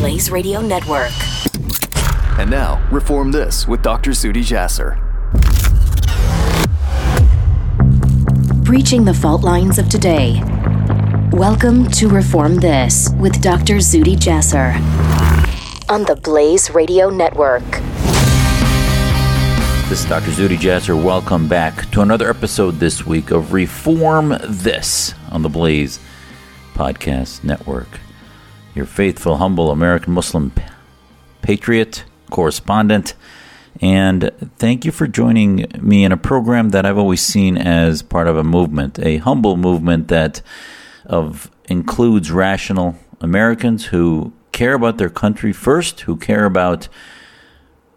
Blaze Radio Network. And now, Reform This with Dr. Zudi Jasser. Breaching the fault lines of today. Welcome to Reform This with Dr. Zudi Jasser on the Blaze Radio Network. This is Dr. Zudi Jasser. Welcome back to another episode this week of Reform This on the Blaze Podcast Network. Your faithful, humble American Muslim patriot correspondent. And thank you for joining me in a program that I've always seen as part of a movement, a humble movement that includes rational Americans who care about their country first, who care about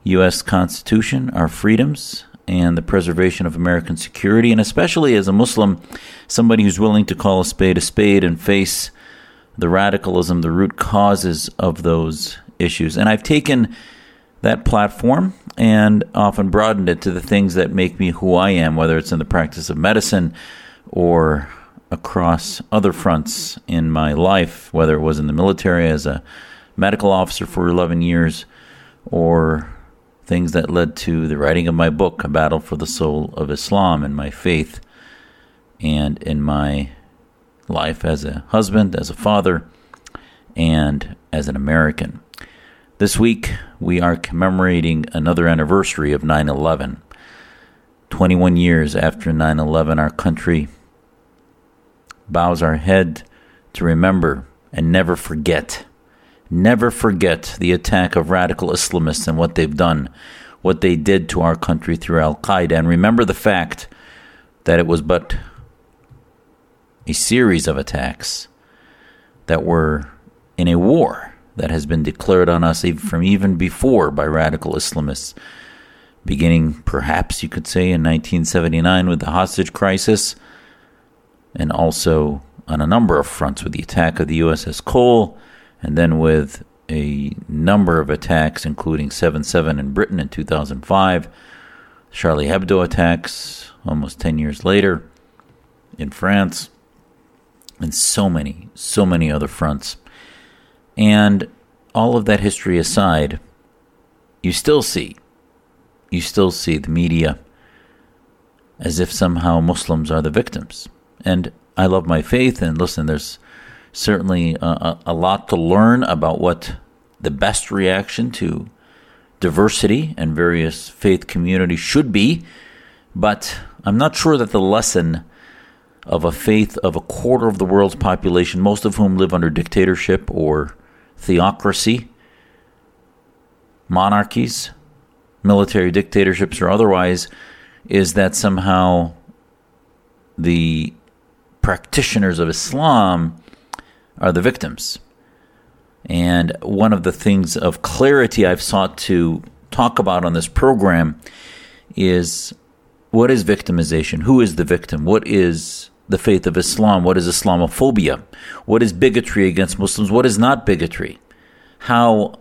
U.S. Constitution, our freedoms, and the preservation of American security, and especially as a Muslim, somebody who's willing to call a spade and face the radicalism, the root causes of those issues. And I've taken that platform and often broadened it to the things that make me who I am, whether it's in the practice of medicine or across other fronts in my life, whether it was in the military as a medical officer for 11 years or things that led to the writing of my book, A Battle for the Soul of Islam, in my faith and in my life as a husband, as a father, and as an American. This week, we are commemorating another anniversary of 9/11. 21 years after 9/11, our country bows our head to remember and never forget. Never forget the attack of radical Islamists and what they've done, what they did to our country through Al-Qaeda. And remember the fact that it was but a series of attacks that were in a war that has been declared on us from even before by radical Islamists, beginning perhaps you could say in 1979 with the hostage crisis, and also on a number of fronts with the attack of the USS Cole, and then with a number of attacks, including 7/7 in Britain in 2005, Charlie Hebdo attacks almost 10 years later in France, and so many other fronts. And all of that history aside, you still see the media as if somehow Muslims are the victims. And I love my faith, and listen, there's certainly a lot to learn about what the best reaction to diversity and various faith communities should be, but I'm not sure that the lesson of a faith of a quarter of the world's population, most of whom live under dictatorship or theocracy, monarchies, military dictatorships or otherwise, is that somehow the practitioners of Islam are the victims. And one of the things of clarity I've sought to talk about on this program is what is victimization? Who is the victim? What is the faith of Islam? What is Islamophobia? What is bigotry against Muslims? What is not bigotry? How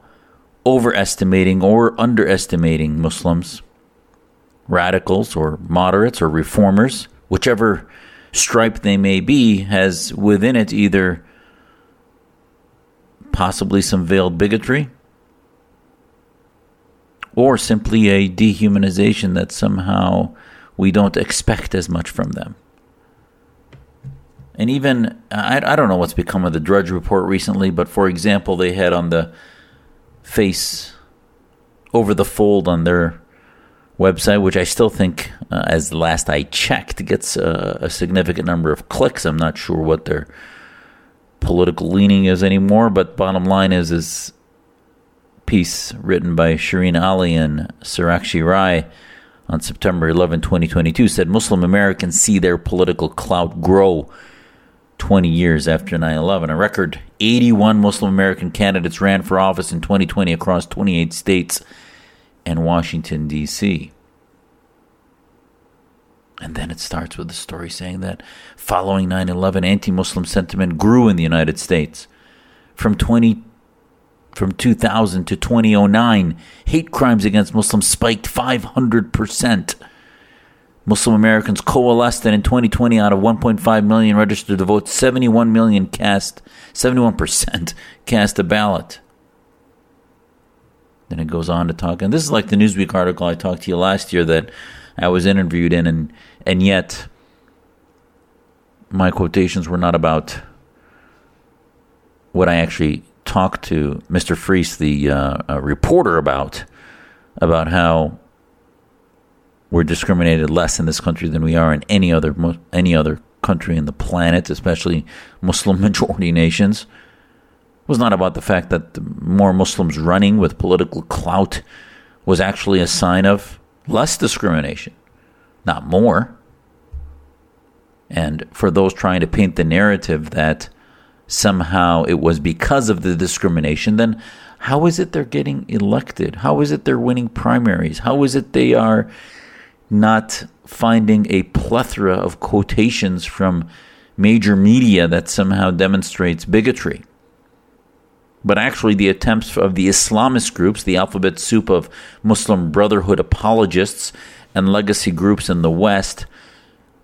overestimating or underestimating Muslims, radicals or moderates or reformers, whichever stripe they may be, has within it either possibly some veiled bigotry, or simply a dehumanization that somehow we don't expect as much from them. And even, I don't know what's become of the Drudge Report recently, but for example, they had on the face, over the fold on their website, which I still think, as last I checked, gets a significant number of clicks. I'm not sure what their political leaning is anymore, but bottom line is piece written by Shireen Ali and Sirakshi Rai on September 11, 2022, said Muslim Americans see their political clout grow 20 years after 9/11. A record 81 Muslim American candidates ran for office in 2020 across 28 states and Washington, D.C. And then it starts with the story saying that following 9/11, anti-Muslim sentiment grew in the United States. From 2000 to 2009, hate crimes against Muslims spiked 500%. Muslim Americans coalesced, and in 2020, out of 1.5 million registered to vote, 71% cast a ballot. Then it goes on to talk. And this is like the Newsweek article I talked to you last year that I was interviewed in, and yet my quotations were not about what I actually talked to Mr. Freese, the reporter, about how we're discriminated less in this country than we are in any other country in the planet, especially Muslim-majority nations. It was not about the fact that more Muslims running with political clout was actually a sign of less discrimination, not more. And for those trying to paint the narrative that somehow it was because of the discrimination, then how is it they're getting elected? How is it they're winning primaries? How is it they are not finding a plethora of quotations from major media that somehow demonstrates bigotry? But actually the attempts of the Islamist groups, the alphabet soup of Muslim Brotherhood apologists and legacy groups in the West,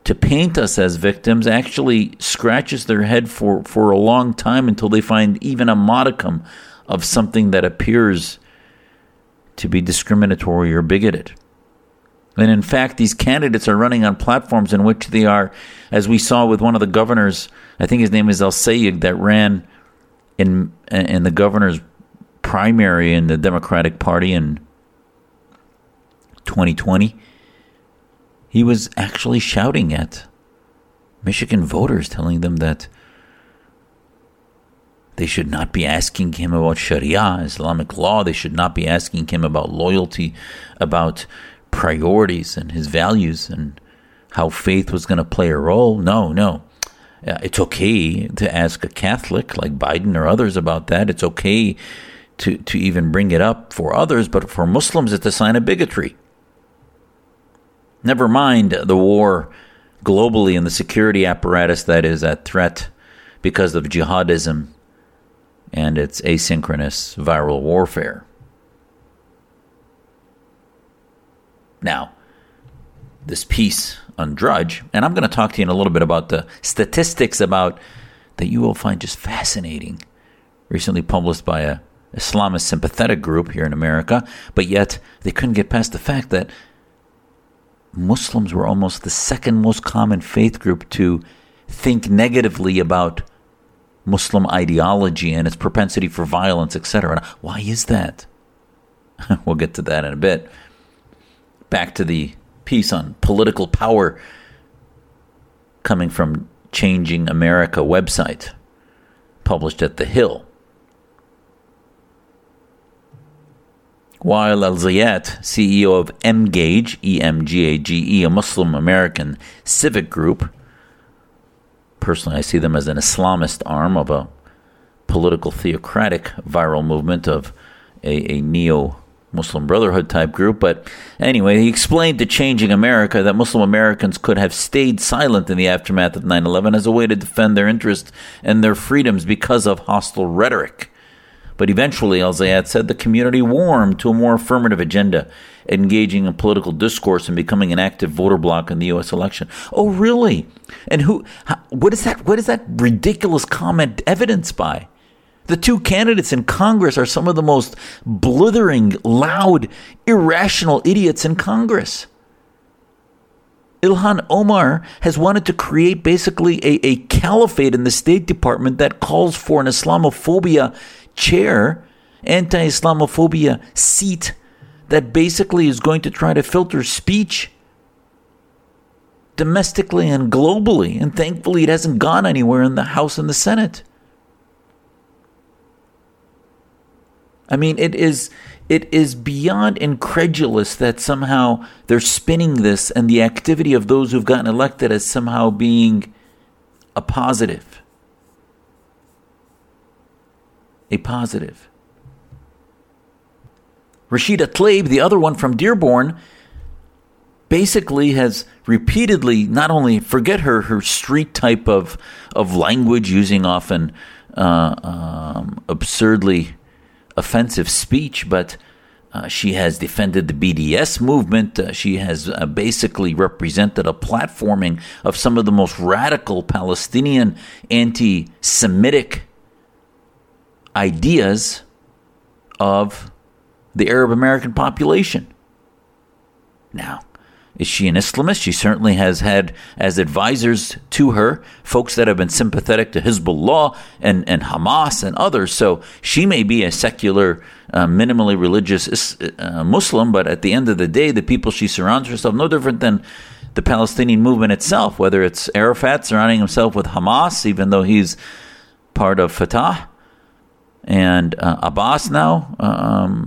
to paint us as victims actually scratches their head for a long time until they find even a modicum of something that appears to be discriminatory or bigoted. And in fact, these candidates are running on platforms in which they are, as we saw with one of the governors, I think his name is El Sayyid, that ran in the governor's primary in the Democratic Party in 2020. He was actually shouting at Michigan voters, telling them that they should not be asking him about Sharia, Islamic law. They should not be asking him about loyalty, about priorities and his values and how faith was going to play a role. No. It's okay to ask a Catholic like Biden or others about that. It's okay to even bring it up for others, but for Muslims, it's a sign of bigotry. Never mind the war globally and the security apparatus that is at threat because of jihadism and its asynchronous viral warfare. Now, this piece on Drudge, and I'm going to talk to you in a little bit about the statistics about that you will find just fascinating, recently published by an Islamist sympathetic group here in America, but yet they couldn't get past the fact that Muslims were almost the second most common faith group to think negatively about Muslim ideology and its propensity for violence, etc. Why is that? We'll get to that in a bit. Back to the piece on political power coming from Changing America website, published at The Hill. Wael Al-Zayat, CEO of Emgage, E-M-G-A-G-E, a Muslim American civic group. Personally, I see them as an Islamist arm of a political theocratic viral movement of a neo-Muslim Brotherhood type group. But anyway, he explained to Changing America that Muslim Americans could have stayed silent in the aftermath of 9/11 as a way to defend their interests and their freedoms because of hostile rhetoric. But eventually, Al-Zayat said, the community warmed to a more affirmative agenda, engaging in political discourse and becoming an active voter bloc in the U.S. election. Oh, really? And who? What is that? What is that ridiculous comment evidenced by? The two candidates in Congress are some of the most blithering, loud, irrational idiots in Congress. Ilhan Omar has wanted to create basically a caliphate in the State Department that calls for an Islamophobia chair, anti-Islamophobia seat that basically is going to try to filter speech domestically and globally. And thankfully, it hasn't gone anywhere in the House and the Senate. I mean, it is beyond incredulous that somehow they're spinning this and the activity of those who've gotten elected as somehow being a positive. A positive. Rashida Tlaib, the other one from Dearborn, basically has repeatedly not only forget her street type of language, using often absurdly offensive speech, but she has defended the BDS movement. She has basically represented a platforming of some of the most radical Palestinian anti-Semitic ideas of the Arab American population. Now, is she an Islamist? She certainly has had as advisors to her folks that have been sympathetic to Hezbollah and Hamas and others. So she may be a secular, minimally religious Muslim, but at the end of the day, the people she surrounds herself, no different than the Palestinian movement itself, whether it's Arafat surrounding himself with Hamas, even though he's part of Fatah, and Abbas now,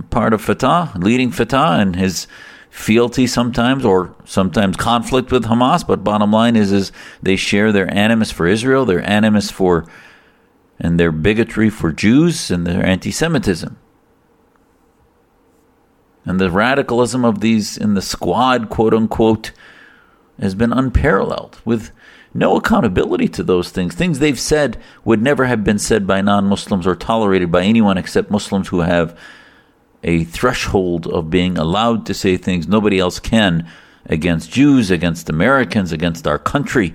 part of Fatah, leading Fatah, and his fealty sometimes, or sometimes conflict with Hamas, but bottom line is they share their animus for Israel, their animus for, and their bigotry for Jews, and their anti-Semitism. And the radicalism of these in the squad, quote-unquote, has been unparalleled, with no accountability to those things. Things they've said would never have been said by non-Muslims or tolerated by anyone except Muslims who have a threshold of being allowed to say things nobody else can against Jews, against Americans, against our country,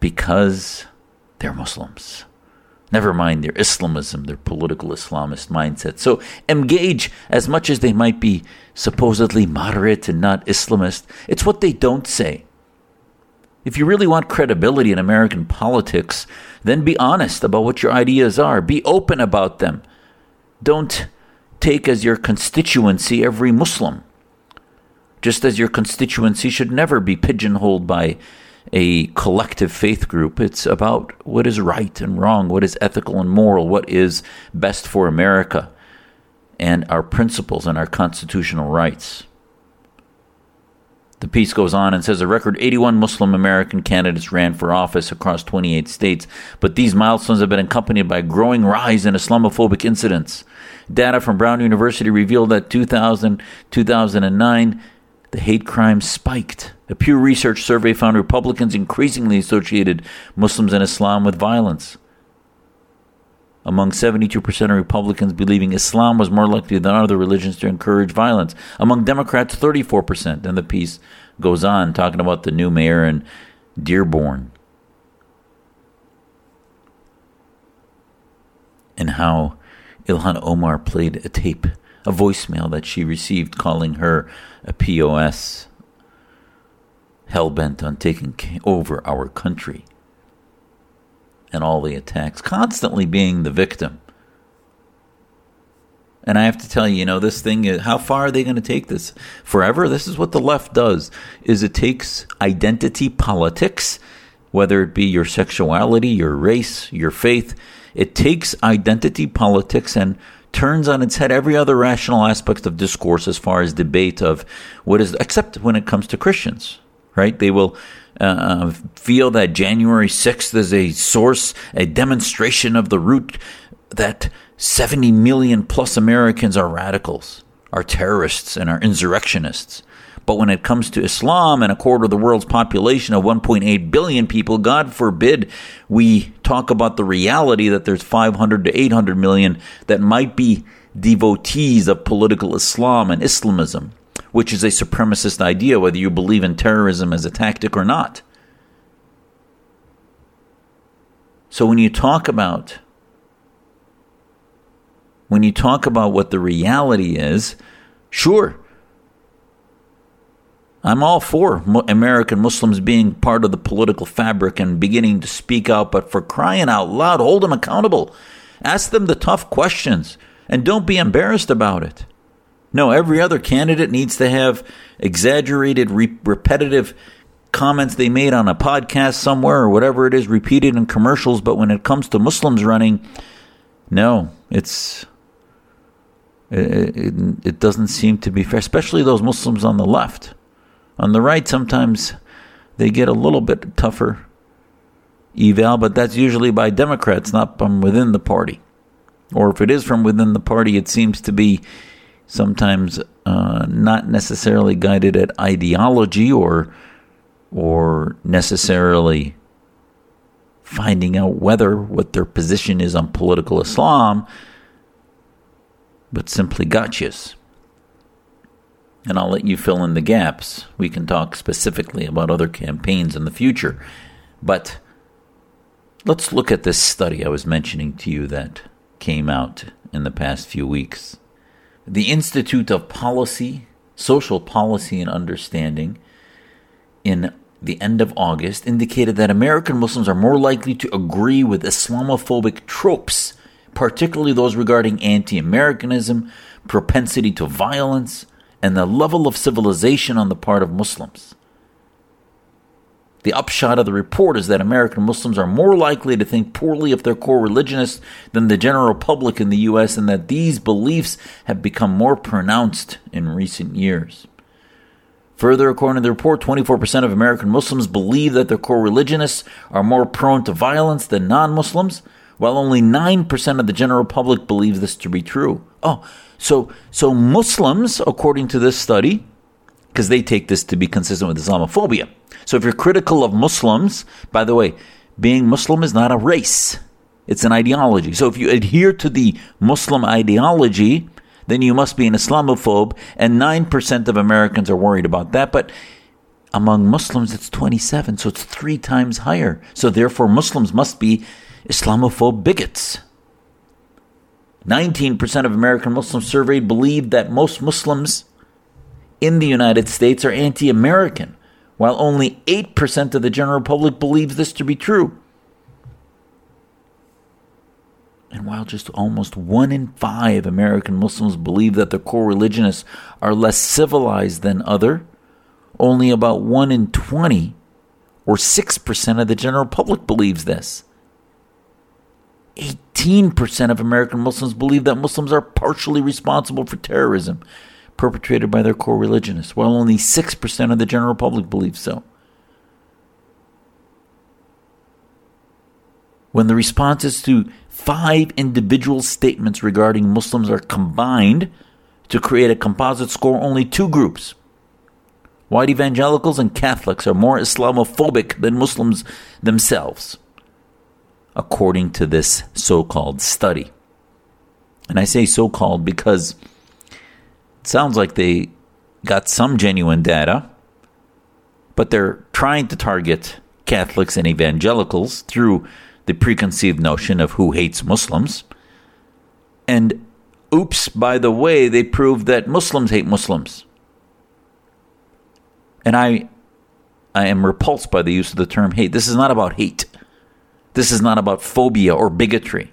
because they're Muslims. Never mind their Islamism, their political Islamist mindset. So Emgage, as much as they might be supposedly moderate and not Islamist, it's what they don't say. If you really want credibility in American politics, then be honest about what your ideas are. Be open about them. Don't take as your constituency every Muslim, just as your constituency should never be pigeonholed by a collective faith group. It's about what is right and wrong, what is ethical and moral, what is best for America and our principles and our constitutional rights. The piece goes on and says a record 81 Muslim American candidates ran for office across 28 states, but these milestones have been accompanied by a growing rise in Islamophobic incidents. Data from Brown University revealed that 2009, the hate crime spiked. A Pew Research survey found Republicans increasingly associated Muslims and Islam with violence. Among 72% of Republicans believing Islam was more likely than other religions to encourage violence. Among Democrats, 34%. And the piece goes on, talking about the new mayor in Dearborn, and how Ilhan Omar played a tape, a voicemail that she received calling her a POS, hell-bent on taking over our country, and all the attacks, constantly being the victim. And I have to tell you, this thing, how far are they going to take this? Forever? This is what the left does, is it takes identity politics, whether it be your sexuality, your race, your faith. It takes identity politics and turns on its head every other rational aspect of discourse as far as debate of what is, except when it comes to Christians, right? They will feel that January 6th is a source, a demonstration of the root that 70 million plus Americans are radicals, are terrorists, and are insurrectionists. But when it comes to Islam and a quarter of the world's population of 1.8 billion people, God forbid we talk about the reality that there's 500 to 800 million that might be devotees of political Islam and Islamism, which is a supremacist idea, whether you believe in terrorism as a tactic or not. So when you talk about what the reality is, sure, I'm all for American Muslims being part of the political fabric and beginning to speak out, but for crying out loud, hold them accountable. Ask them the tough questions, and don't be embarrassed about it. No, every other candidate needs to have exaggerated, repetitive comments they made on a podcast somewhere or whatever it is, repeated in commercials, but when it comes to Muslims running, no, it doesn't seem to be fair, especially those Muslims on the left. On the right, sometimes they get a little bit tougher eval, but that's usually by Democrats, not from within the party. Or if it is from within the party, it seems to be sometimes not necessarily guided at ideology or necessarily finding out what their position is on political Islam, but simply gotchas. And I'll let you fill in the gaps. We can talk specifically about other campaigns in the future. But let's look at this study I was mentioning to you that came out in the past few weeks the Institute of Policy, Social Policy and Understanding, in the end of August, indicated that American Muslims are more likely to agree with Islamophobic tropes, particularly those regarding anti-Americanism, propensity to violence, and the level of civilization on the part of Muslims. The upshot of the report is that American Muslims are more likely to think poorly of their core religionists than the general public in the U.S., and that these beliefs have become more pronounced in recent years. Further, according to the report, 24% of American Muslims believe that their core religionists are more prone to violence than non-Muslims, while only 9% of the general public believe this to be true. So Muslims, according to this study, because they take this to be consistent with Islamophobia. So if you're critical of Muslims, by the way, being Muslim is not a race. It's an ideology. So if you adhere to the Muslim ideology, then you must be an Islamophobe, and 9% of Americans are worried about that. But among Muslims, it's 27, so it's 3 times higher. So therefore, Muslims must be Islamophobe bigots. 19% of American Muslims surveyed believed that most Muslims in the United States are anti-American, while only 8% of the general public believes this to be true. And while just almost 1 in 5 American Muslims believe that their core religionists are less civilized than other, only about 1 in 20 or 6% of the general public believes this. 18% of American Muslims believe that Muslims are partially responsible for terrorism perpetrated by their core religionists, while only 6% of the general public believes so. When the responses to 5 individual statements regarding Muslims are combined to create a composite score, only 2 groups, white evangelicals and Catholics, are more Islamophobic than Muslims themselves, according to this so-called study. And I say so-called because it sounds like they got some genuine data, but they're trying to target Catholics and evangelicals through the preconceived notion of who hates Muslims. And oops, by the way, they proved that Muslims hate Muslims. And I am repulsed by the use of the term hate. This is not about hate. This is not about phobia or bigotry.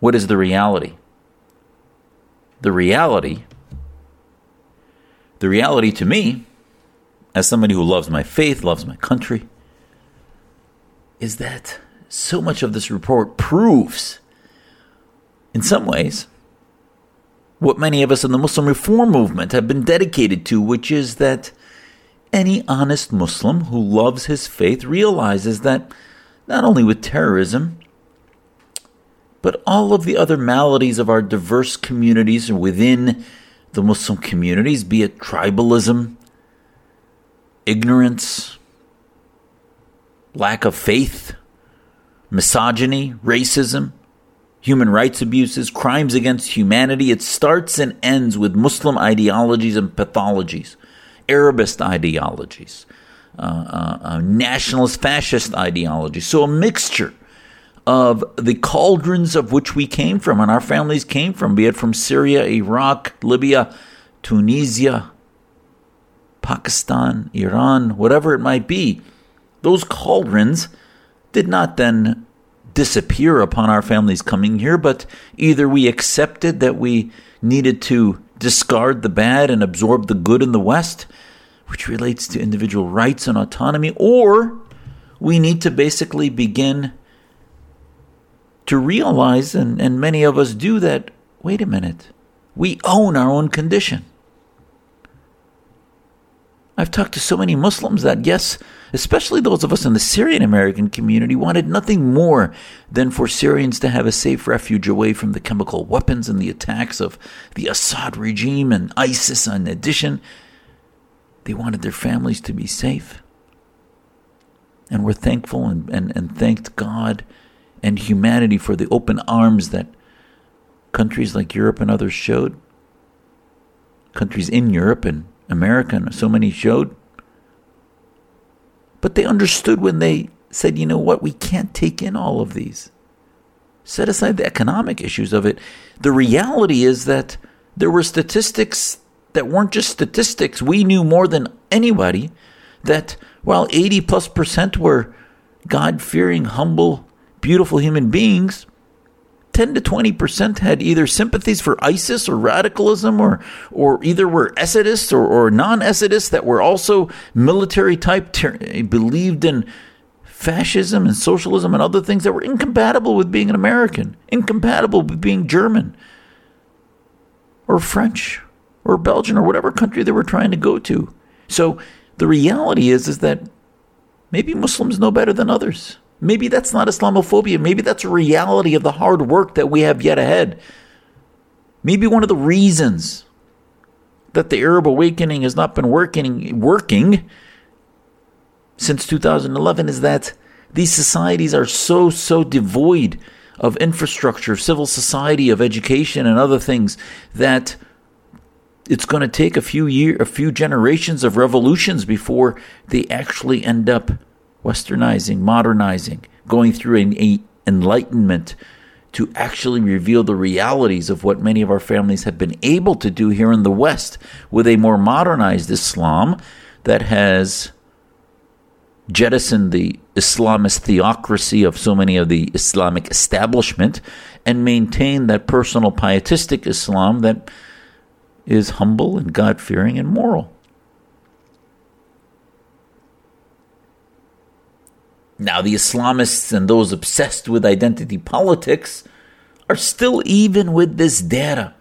What is the reality? The reality to me, as somebody who loves my faith, loves my country, is that so much of this report proves, in some ways, what many of us in the Muslim reform movement have been dedicated to, which is that any honest Muslim who loves his faith realizes that not only with terrorism, but all of the other maladies of our diverse communities and within the Muslim communities, be it tribalism, ignorance, lack of faith, misogyny, racism, human rights abuses, crimes against humanity, it starts and ends with Muslim ideologies and pathologies, Arabist ideologies, nationalist fascist ideologies. So a mixture of the cauldrons of which we came from and our families came from, be it from Syria, Iraq, Libya, Tunisia, Pakistan, Iran, whatever it might be. Those cauldrons did not then disappear upon our families coming here, but either we accepted that we needed to discard the bad and absorb the good in the West, which relates to individual rights and autonomy, or we need to basically begin to realize, and many of us do, that, wait a minute, we own our own condition. I've talked to so many Muslims that, yes, especially those of us in the Syrian American community, wanted nothing more than for Syrians to have a safe refuge away from the chemical weapons and the attacks of the Assad regime and ISIS. In addition, they wanted their families to be safe. And we're thankful and thanked God and humanity for the open arms that countries like Europe and others showed, countries in Europe and America and so many showed. But they understood when they said, you know what, we can't take in all of these. Set aside the economic issues of it. The reality is that there were statistics that weren't just statistics. We knew more than anybody that while 80+% were God-fearing, humble, beautiful human beings, 10 to 20% had either sympathies for ISIS or radicalism, or either were Essidists or non-Essidists that were also military type, believed in fascism and socialism and other things that were incompatible with being an American, incompatible with being German or French or Belgian or whatever country they were trying to go to. So the reality is that maybe Muslims know better than others. Maybe that's not Islamophobia. Maybe that's a reality of the hard work that we have yet ahead. Maybe one of the reasons that the Arab awakening has not been working since 2011 is that these societies are so devoid of infrastructure, of civil society, of education and other things, that it's going to take a few generations of revolutions before they actually end up westernizing, modernizing, going through an enlightenment to actually reveal the realities of what many of our families have been able to do here in the West with a more modernized Islam that has jettisoned the Islamist theocracy of so many of the Islamic establishment and maintained that personal pietistic Islam that is humble and God-fearing and moral. Now, the Islamists and those obsessed with identity politics are still, even with this data,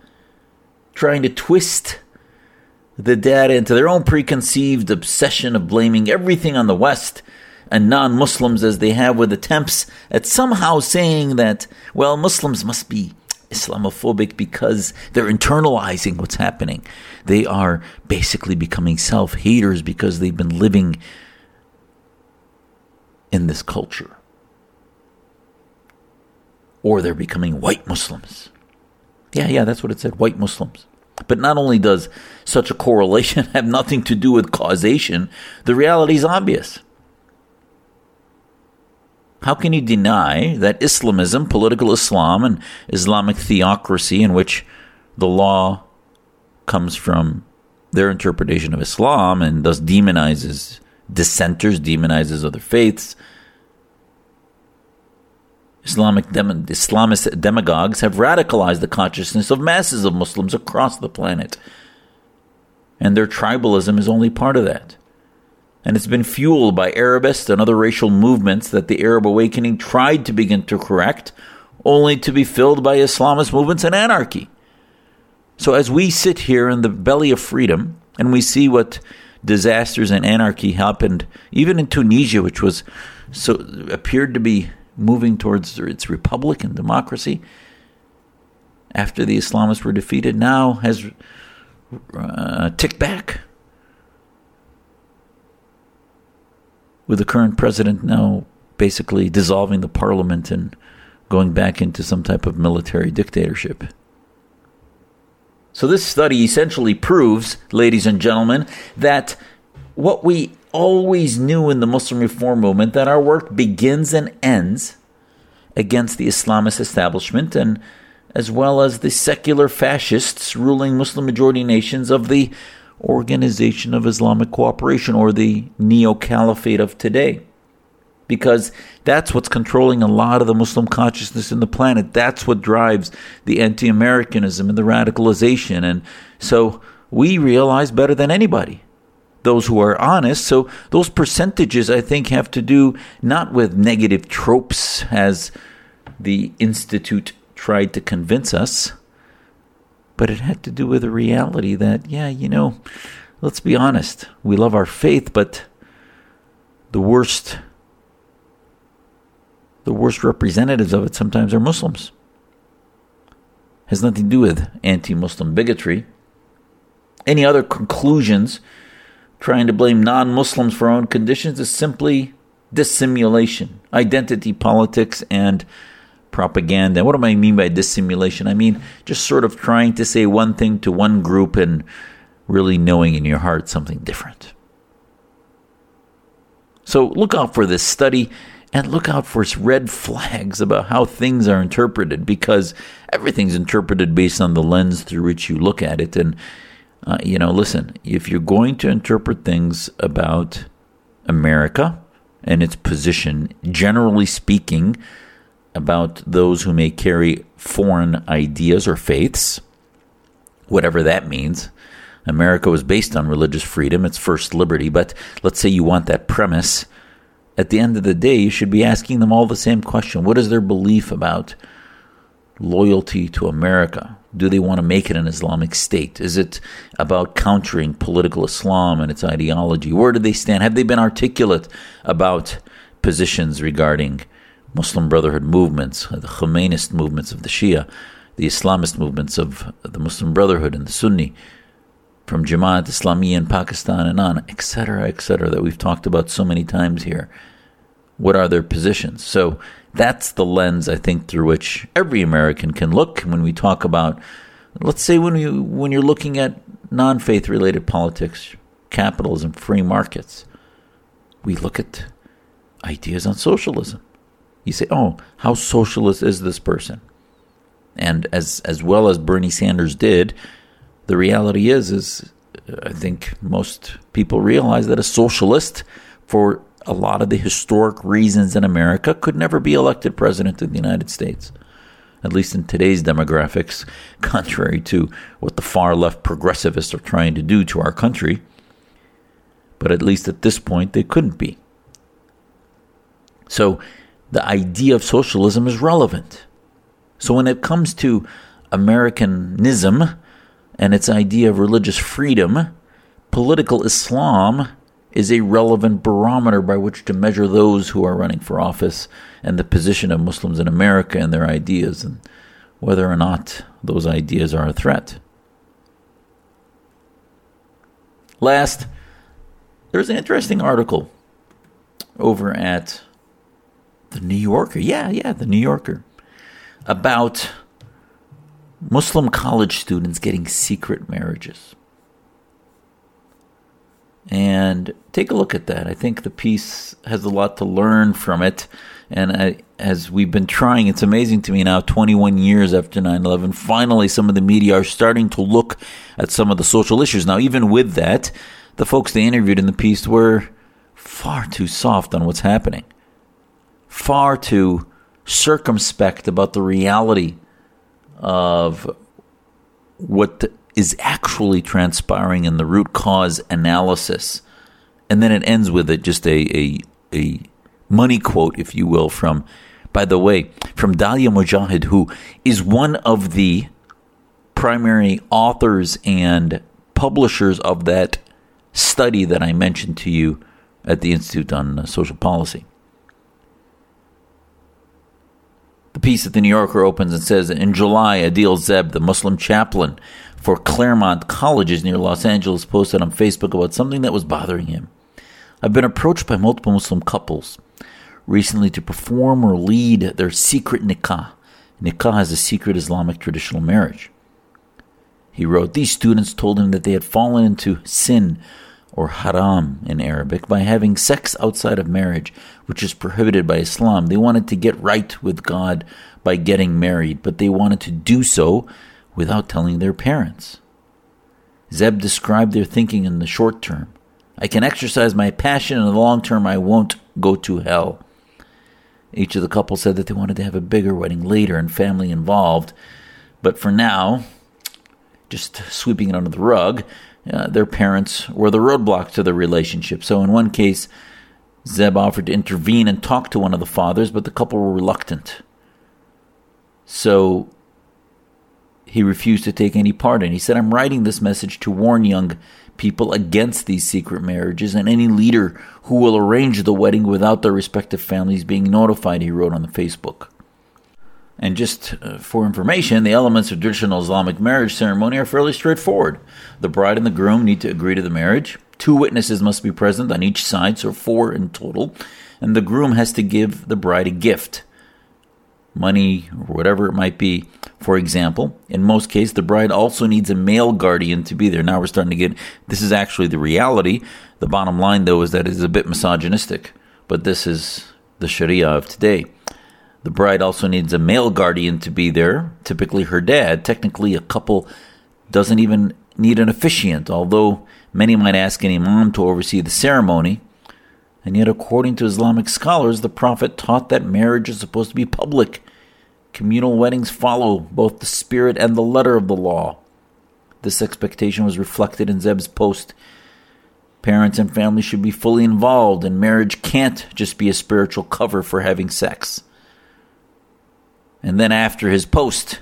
trying to twist the data into their own preconceived obsession of blaming everything on the West and non-Muslims, as they have with attempts at somehow saying that, well, Muslims must be Islamophobic because they're internalizing what's happening. They are basically becoming self-haters because they've been living in this culture. Or they're becoming white Muslims. Yeah, that's what it said, white Muslims. But not only does such a correlation have nothing to do with causation, the reality is obvious. How can you deny that Islamism, political Islam, and Islamic theocracy, in which the law comes from their interpretation of Islam and thus demonizes dissenters, demonizes other faiths. Islamist demagogues have radicalized the consciousness of masses of Muslims across the planet. And their tribalism is only part of that. And it's been fueled by Arabist and other racial movements that the Arab awakening tried to begin to correct, only to be filled by Islamist movements and anarchy. So as we sit here in the belly of freedom, and we see what disasters and anarchy happened, even in Tunisia, which was appeared to be moving towards its republic and democracy after the Islamists were defeated, now has ticked back, with the current president now basically dissolving the parliament and going back into some type of military dictatorship. So this study essentially proves, ladies and gentlemen, that what we always knew in the Muslim reform movement, that our work begins and ends against the Islamist establishment and as well as the secular fascists ruling Muslim majority nations of the Organization of Islamic Cooperation, or the neo-caliphate of today. Because that's what's controlling a lot of the Muslim consciousness in the planet. That's what drives the anti-Americanism and the radicalization. And so we realize better than anybody, those who are honest. So those percentages, I think, have to do not with negative tropes, as the Institute tried to convince us, but it had to do with the reality that, let's be honest. We love our faith, but the worst representatives of it sometimes are Muslims. Has nothing to do with anti-Muslim bigotry. Any other conclusions trying to blame non-Muslims for our own conditions is simply dissimulation, identity politics, and propaganda. What do I mean by dissimulation? I mean just sort of trying to say one thing to one group and really knowing in your heart something different. So look out for this study. And look out for red flags about how things are interpreted, because everything's interpreted based on the lens through which you look at it. And, listen, if you're going to interpret things about America and its position, generally speaking, about those who may carry foreign ideas or faiths, whatever that means. America was based on religious freedom, its first liberty, but let's say you want that premise. At the end of the day, you should be asking them all the same question. What is their belief about loyalty to America? Do they want to make it an Islamic state? Is it about countering political Islam and its ideology? Where do they stand? Have they been articulate about positions regarding Muslim Brotherhood movements, the Khomeinist movements of the Shia, the Islamist movements of the Muslim Brotherhood and the Sunni, from Jamaat-e-Islami in Pakistan and on, et cetera, that we've talked about so many times here. What are their positions? So that's the lens, I think, through which every American can look when we talk about, let's say when you're looking at non-faith-related politics, capitalism, free markets, we look at ideas on socialism. You say, oh, how socialist is this person? And as well as Bernie Sanders did, the reality is I think most people realize that a socialist, for a lot of the historic reasons in America, could never be elected president of the United States, at least in today's demographics, contrary to what the far-left progressivists are trying to do to our country. But at least at this point, they couldn't be. So the idea of socialism is relevant. So when it comes to Americanism and its idea of religious freedom, political Islam is a relevant barometer by which to measure those who are running for office and the position of Muslims in America and their ideas and whether or not those ideas are a threat. Last, there's an interesting article over at the New Yorker, the New Yorker, about Muslim college students getting secret marriages. And take a look at that. I think the piece has a lot to learn from it. And as we've been trying, it's amazing to me now, 21 years after 9/11, finally some of the media are starting to look at some of the social issues. Now, even with that, the folks they interviewed in the piece were far too soft on what's happening, far too circumspect about the reality of what is actually transpiring in the root cause analysis. And then it ends with it just a money quote, if you will, from Dalia Mogahed, who is one of the primary authors and publishers of that study that I mentioned to you at the Institute on Social Policy. The piece at the New Yorker opens and says, in July, Adil Zeb, the Muslim chaplain for Claremont Colleges near Los Angeles, posted on Facebook about something that was bothering him. I've been approached by multiple Muslim couples recently to perform or lead their secret nikah. Nikah is a secret Islamic traditional marriage. He wrote, these students told him that they had fallen into sin, or haram in Arabic, by having sex outside of marriage, which is prohibited by Islam. They wanted to get right with God by getting married, but they wanted to do so without telling their parents. Zeb described their thinking in the short term. I can exercise my passion, in the long term I won't go to hell. Each of the couple said that they wanted to have a bigger wedding later and family involved, but for now, just sweeping it under the rug, their parents were the roadblock to their relationship. So in one case, Zeb offered to intervene and talk to one of the fathers, but the couple were reluctant. So he refused to take any part in. He said, I'm writing this message to warn young people against these secret marriages and any leader who will arrange the wedding without their respective families being notified, he wrote on the Facebook. And just for information, the elements of traditional Islamic marriage ceremony are fairly straightforward. The bride and the groom need to agree to the marriage. 2 witnesses must be present on each side, so 4 in total. And the groom has to give the bride a gift, money or whatever it might be, for example. In most cases, the bride also needs a male guardian to be there. Now we're starting to get, this is actually the reality. The bottom line, though, is that it is a bit misogynistic. But this is the Sharia of today. The bride also needs a male guardian to be there, typically her dad. Technically, a couple doesn't even need an officiant, although many might ask an imam to oversee the ceremony. And yet, according to Islamic scholars, the Prophet taught that marriage is supposed to be public. Communal weddings follow both the spirit and the letter of the law. This expectation was reflected in Zeb's post. Parents and family should be fully involved, and marriage can't just be a spiritual cover for having sex. And then after his post,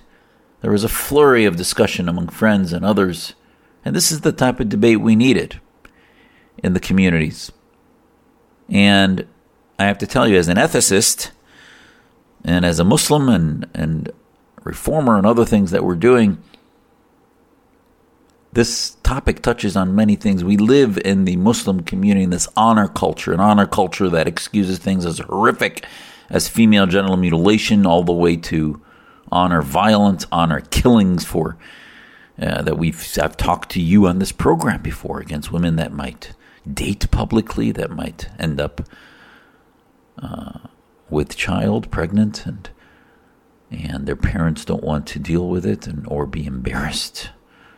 there was a flurry of discussion among friends and others. And this is the type of debate we needed in the communities. And I have to tell you, as an ethicist, and as a Muslim and reformer and other things that we're doing, this topic touches on many things. We live in the Muslim community in this honor culture, an honor culture that excuses things as horrific as female genital mutilation, all the way to honor violence, honor killings for that I've talked to you on this program before, against women that might date publicly, that might end up with child, pregnant, and their parents don't want to deal with it or be embarrassed,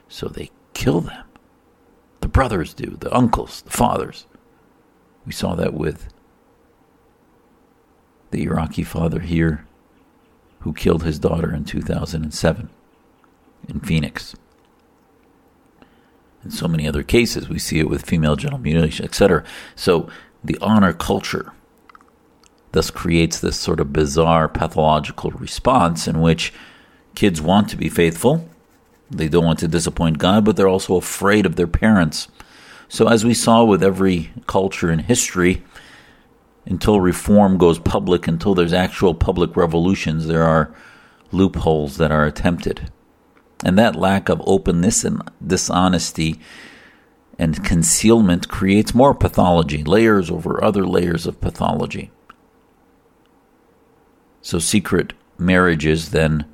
so they kill them. The brothers do, the uncles, the fathers. We saw that with the Iraqi father here who killed his daughter in 2007 in Phoenix. In so many other cases, we see it with female genital mutilation, etc. So the honor culture thus creates this sort of bizarre pathological response in which kids want to be faithful. They don't want to disappoint God, but they're also afraid of their parents. So as we saw with every culture in history, until reform goes public, until there's actual public revolutions, there are loopholes that are attempted. And that lack of openness and dishonesty and concealment creates more pathology, layers over other layers of pathology. So secret marriages then,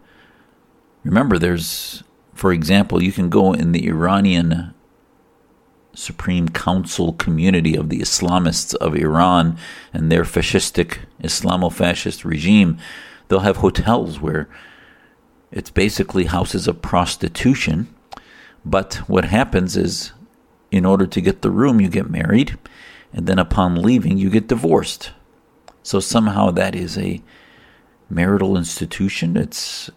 remember there's, for example, you can go in the Iranian Supreme Council community of the Islamists of Iran and their fascistic, Islamo-fascist regime. They'll have hotels where it's basically houses of prostitution. But what happens is, in order to get the room, you get married, and then upon leaving, you get divorced. So somehow that is a marital institution. It's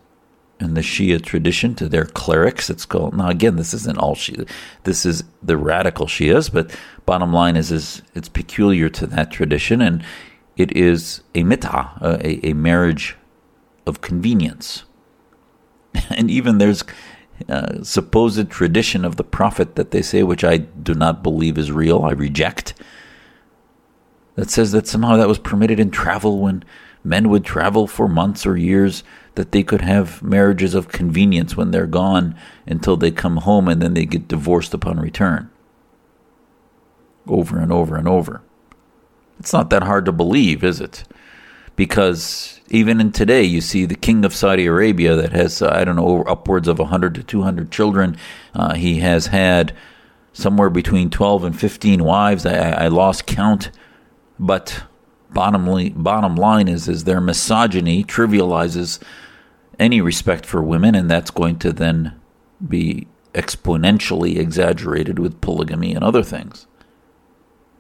in the Shia tradition, to their clerics, it's called. Now, again, this isn't all Shia. This is the radical Shias, but bottom line is it's peculiar to that tradition, and it is a mit'ah, a marriage of convenience. And even there's a supposed tradition of the Prophet that they say, which I do not believe is real, I reject, that says that somehow that was permitted in travel when men would travel for months or years, that they could have marriages of convenience when they're gone until they come home, and then they get divorced upon return. Over and over and over. It's not that hard to believe, is it? Because even in today, you see the king of Saudi Arabia that has, upwards of 100 to 200 children. He has had somewhere between 12 and 15 wives. I lost count, but bottom line is their misogyny trivializes any respect for women, and that's going to then be exponentially exaggerated with polygamy and other things.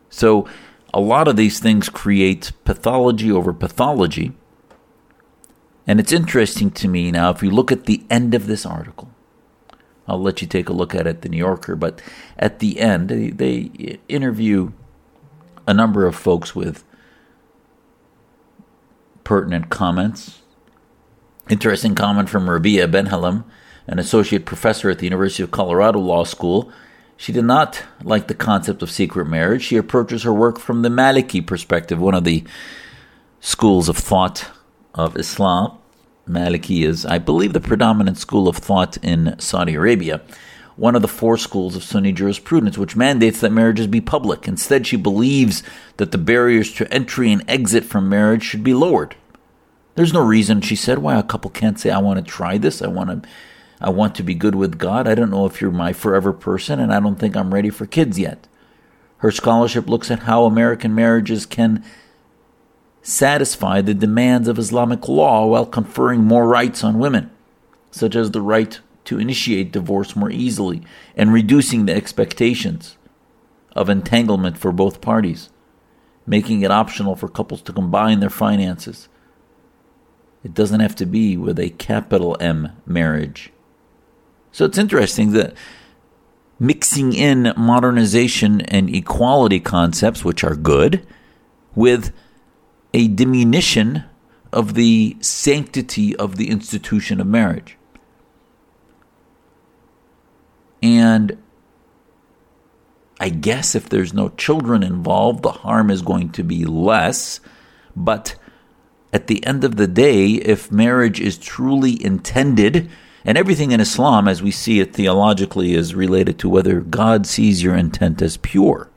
So a lot of these things create pathology over pathology. And it's interesting to me now, if you look at the end of this article, I'll let you take a look at it, the New Yorker, but at the end, they interview a number of folks with pertinent comments. Interesting comment from Rabia Ben-Halim, an associate professor at the University of Colorado Law School. She did not like the concept of secret marriage. She approaches her work from the Maliki perspective, one of the schools of thought of Islam. Maliki is, I believe, the predominant school of thought in Saudi Arabia, one of the four schools of Sunni jurisprudence, which mandates that marriages be public. Instead, she believes that the barriers to entry and exit from marriage should be lowered. There's no reason, she said, why a couple can't say, I want to try this, I want to be good with God. I don't know if you're my forever person, and I don't think I'm ready for kids yet. Her scholarship looks at how American marriages can satisfy the demands of Islamic law while conferring more rights on women, such as the right to initiate divorce more easily and reducing the expectations of entanglement for both parties, making it optional for couples to combine their finances. It doesn't have to be with a capital M marriage. So it's interesting that mixing in modernization and equality concepts, which are good, with a diminution of the sanctity of the institution of marriage. And I guess if there's no children involved, the harm is going to be less. But at the end of the day, if marriage is truly intended, and everything in Islam as we see it theologically is related to whether God sees your intent as pure.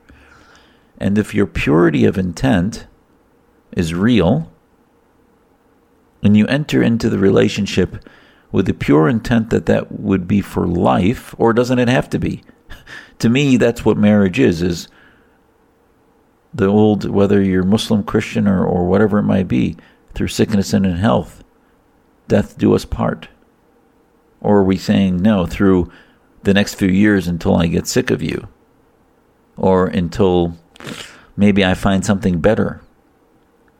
And if your purity of intent is real, and you enter into the relationship with the pure intent that that would be for life, or doesn't it have to be? To me, that's what marriage is the old, whether you're Muslim, Christian, or whatever it might be, through sickness and in health, death do us part. Or are we saying, no, through the next few years until I get sick of you, or until maybe I find something better?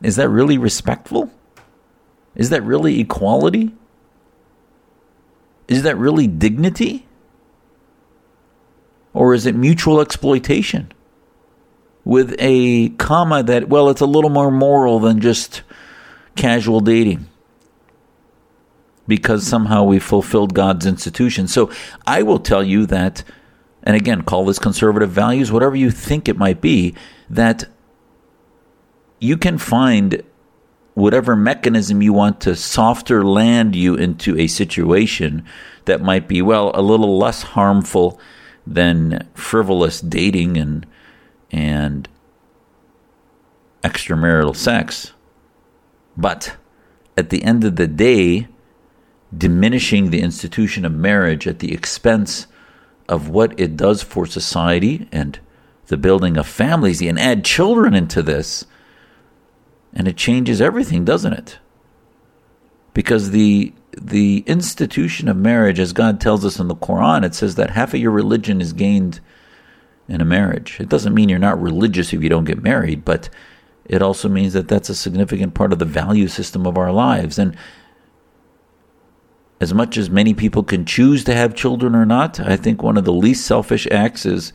Is that really respectful? Is that really equality? Is that really dignity? Or is it mutual exploitation? With a comma that, well, it's a little more moral than just casual dating, because somehow we fulfilled God's institution. So I will tell you that, and again, call this conservative values, whatever you think it might be, that you can find whatever mechanism you want to softer land you into a situation that might be, well, a little less harmful than frivolous dating and extramarital sex. But at the end of the day, diminishing the institution of marriage at the expense of what it does for society and the building of families, and add children into this, and it changes everything, doesn't it? Because the institution of marriage, as God tells us in the Quran, it says that half of your religion is gained in a marriage. It doesn't mean you're not religious if you don't get married, but it also means that that's a significant part of the value system of our lives. And as much as many people can choose to have children or not, I think one of the least selfish acts is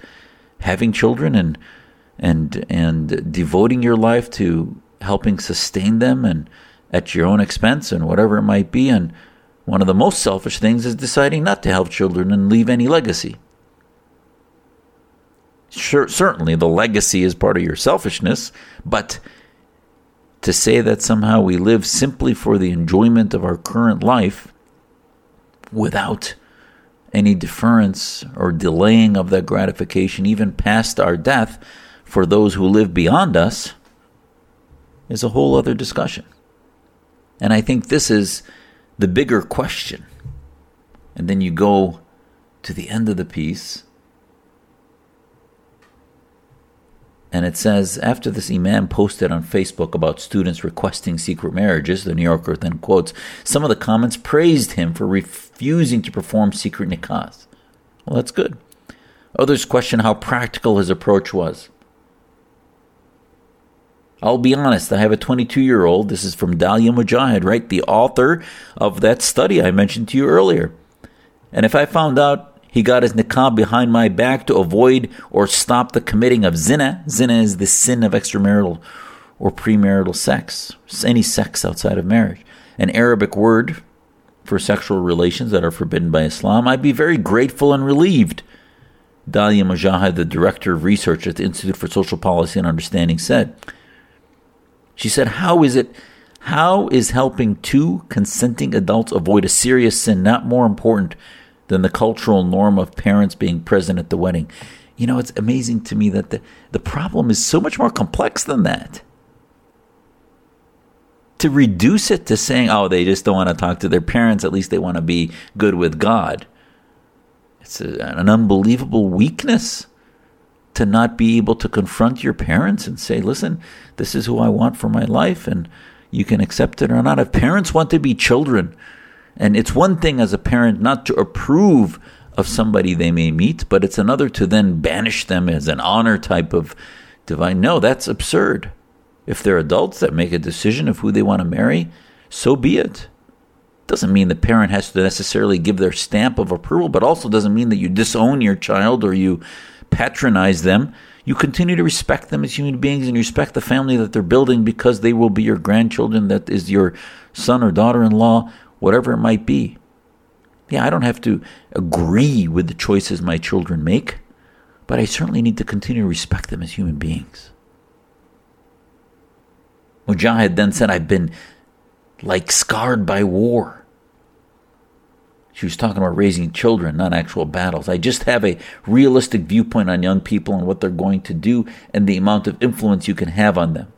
having children and devoting your life to helping sustain them, and at your own expense and whatever it might be. And one of the most selfish things is deciding not to help children and leave any legacy. Sure, certainly the legacy is part of your selfishness, but to say that somehow we live simply for the enjoyment of our current life without any deference or delaying of that gratification, even past our death, for those who live beyond us, is a whole other discussion. And I think this is the bigger question. And then you go to the end of the piece, and it says, after this imam posted on Facebook about students requesting secret marriages, the New Yorker then quotes, some of the comments praised him for refusing to perform secret nikahs. Well, that's good. Others question how practical his approach was. I'll be honest, I have a 22-year-old, this is from Dalia Mogahed, right, the author of that study I mentioned to you earlier. And if I found out he got his niqab behind my back to avoid or stop the committing of zina is the sin of extramarital or premarital sex, any sex outside of marriage, an Arabic word for sexual relations that are forbidden by Islam, I'd be very grateful and relieved. Dalia Mogahed, the director of research at the Institute for Social Policy and Understanding, said. She said, how is helping two consenting adults avoid a serious sin not more important than the cultural norm of parents being present at the wedding? You know, it's amazing to me that the problem is so much more complex than that. To reduce it to saying, oh, they just don't want to talk to their parents, at least they want to be good with God. It's an unbelievable weakness to not be able to confront your parents and say, listen, this is who I want for my life and you can accept it or not. If parents want to be children, and it's one thing as a parent not to approve of somebody they may meet, but it's another to then banish them as an honor type of divine. No, that's absurd. If they're adults that make a decision of who they want to marry, so be it. Doesn't mean the parent has to necessarily give their stamp of approval, but also doesn't mean that you disown your child or you patronize them. You continue to respect them as human beings and respect the family that they're building because they will be your grandchildren, that is your son or daughter-in-law, whatever it might be. Yeah, I don't have to agree with the choices my children make, but I certainly need to continue to respect them as human beings. Mujahid then said, I've been like scarred by war. She was talking about raising children, not actual battles. I just have a realistic viewpoint on young people and what they're going to do and the amount of influence you can have on them.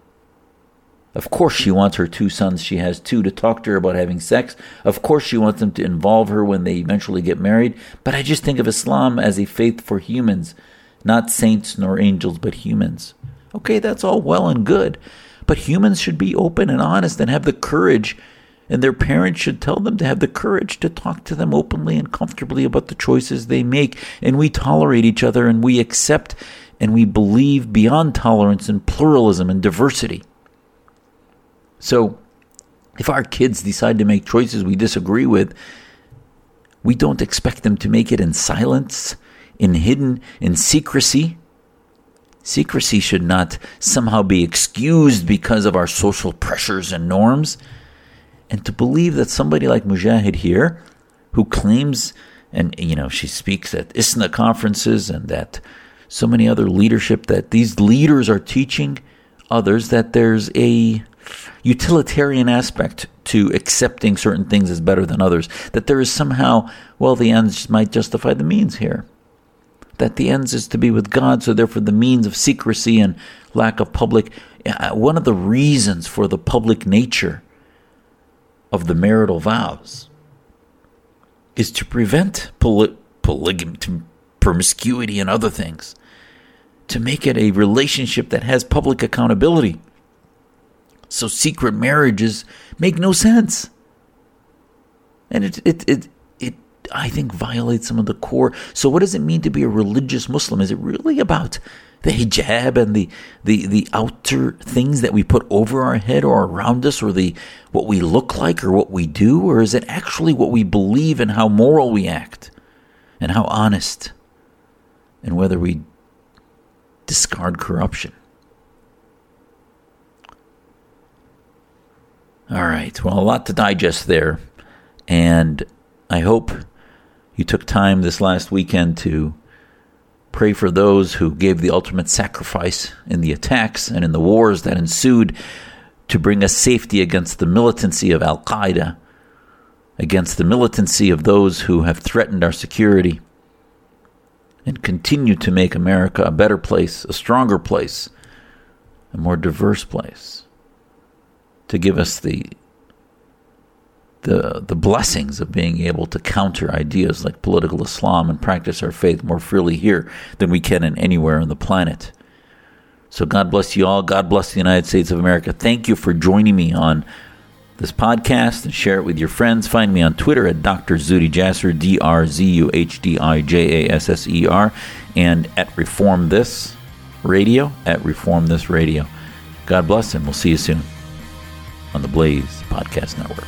Of course she wants her two sons, she has two, to talk to her about having sex. Of course she wants them to involve her when they eventually get married. But I just think of Islam as a faith for humans, not saints nor angels, but humans. Okay, that's all well and good. But humans should be open and honest and have the courage, and their parents should tell them to have the courage to talk to them openly and comfortably about the choices they make. And we tolerate each other and we accept and we believe beyond tolerance in pluralism and diversity. So if our kids decide to make choices we disagree with, we don't expect them to make it in silence, in hidden, in secrecy. Secrecy should not somehow be excused because of our social pressures and norms. And to believe that somebody like Mujahid here, who claims, and she speaks at ISNA conferences and at so many other leadership, that these leaders are teaching others that there's a utilitarian aspect to accepting certain things as better than others, that there is somehow, well, the ends might justify the means here, that the ends is to be with God, so therefore the means of secrecy and lack of public. One of the reasons for the public nature of the marital vows is to prevent polygamy, promiscuity and other things, to make it a relationship that has public accountability. So secret marriages make no sense. And it I think violates some of the core. So what does it mean to be a religious Muslim? Is it really about the hijab and the outer things that we put over our head or around us, or the what we look like or what we do? Or is it actually what we believe and how moral we act and how honest and whether we discard corruption? All right, well, a lot to digest there, and I hope you took time this last weekend to pray for those who gave the ultimate sacrifice in the attacks and in the wars that ensued to bring us safety against the militancy of Al-Qaeda, against the militancy of those who have threatened our security, and continue to make America a better place, a stronger place, a more diverse place, to give us the blessings of being able to counter ideas like political Islam and practice our faith more freely here than we can in anywhere on the planet. So God bless you all. God bless the United States of America. Thank you for joining me on this podcast, and share it with your friends. Find me on Twitter at Dr. Zudi Jasser, DrZudiJasser, and at Reform This Radio, at Reform This Radio. God bless, and we'll see you soon on the Blaze Podcast Network.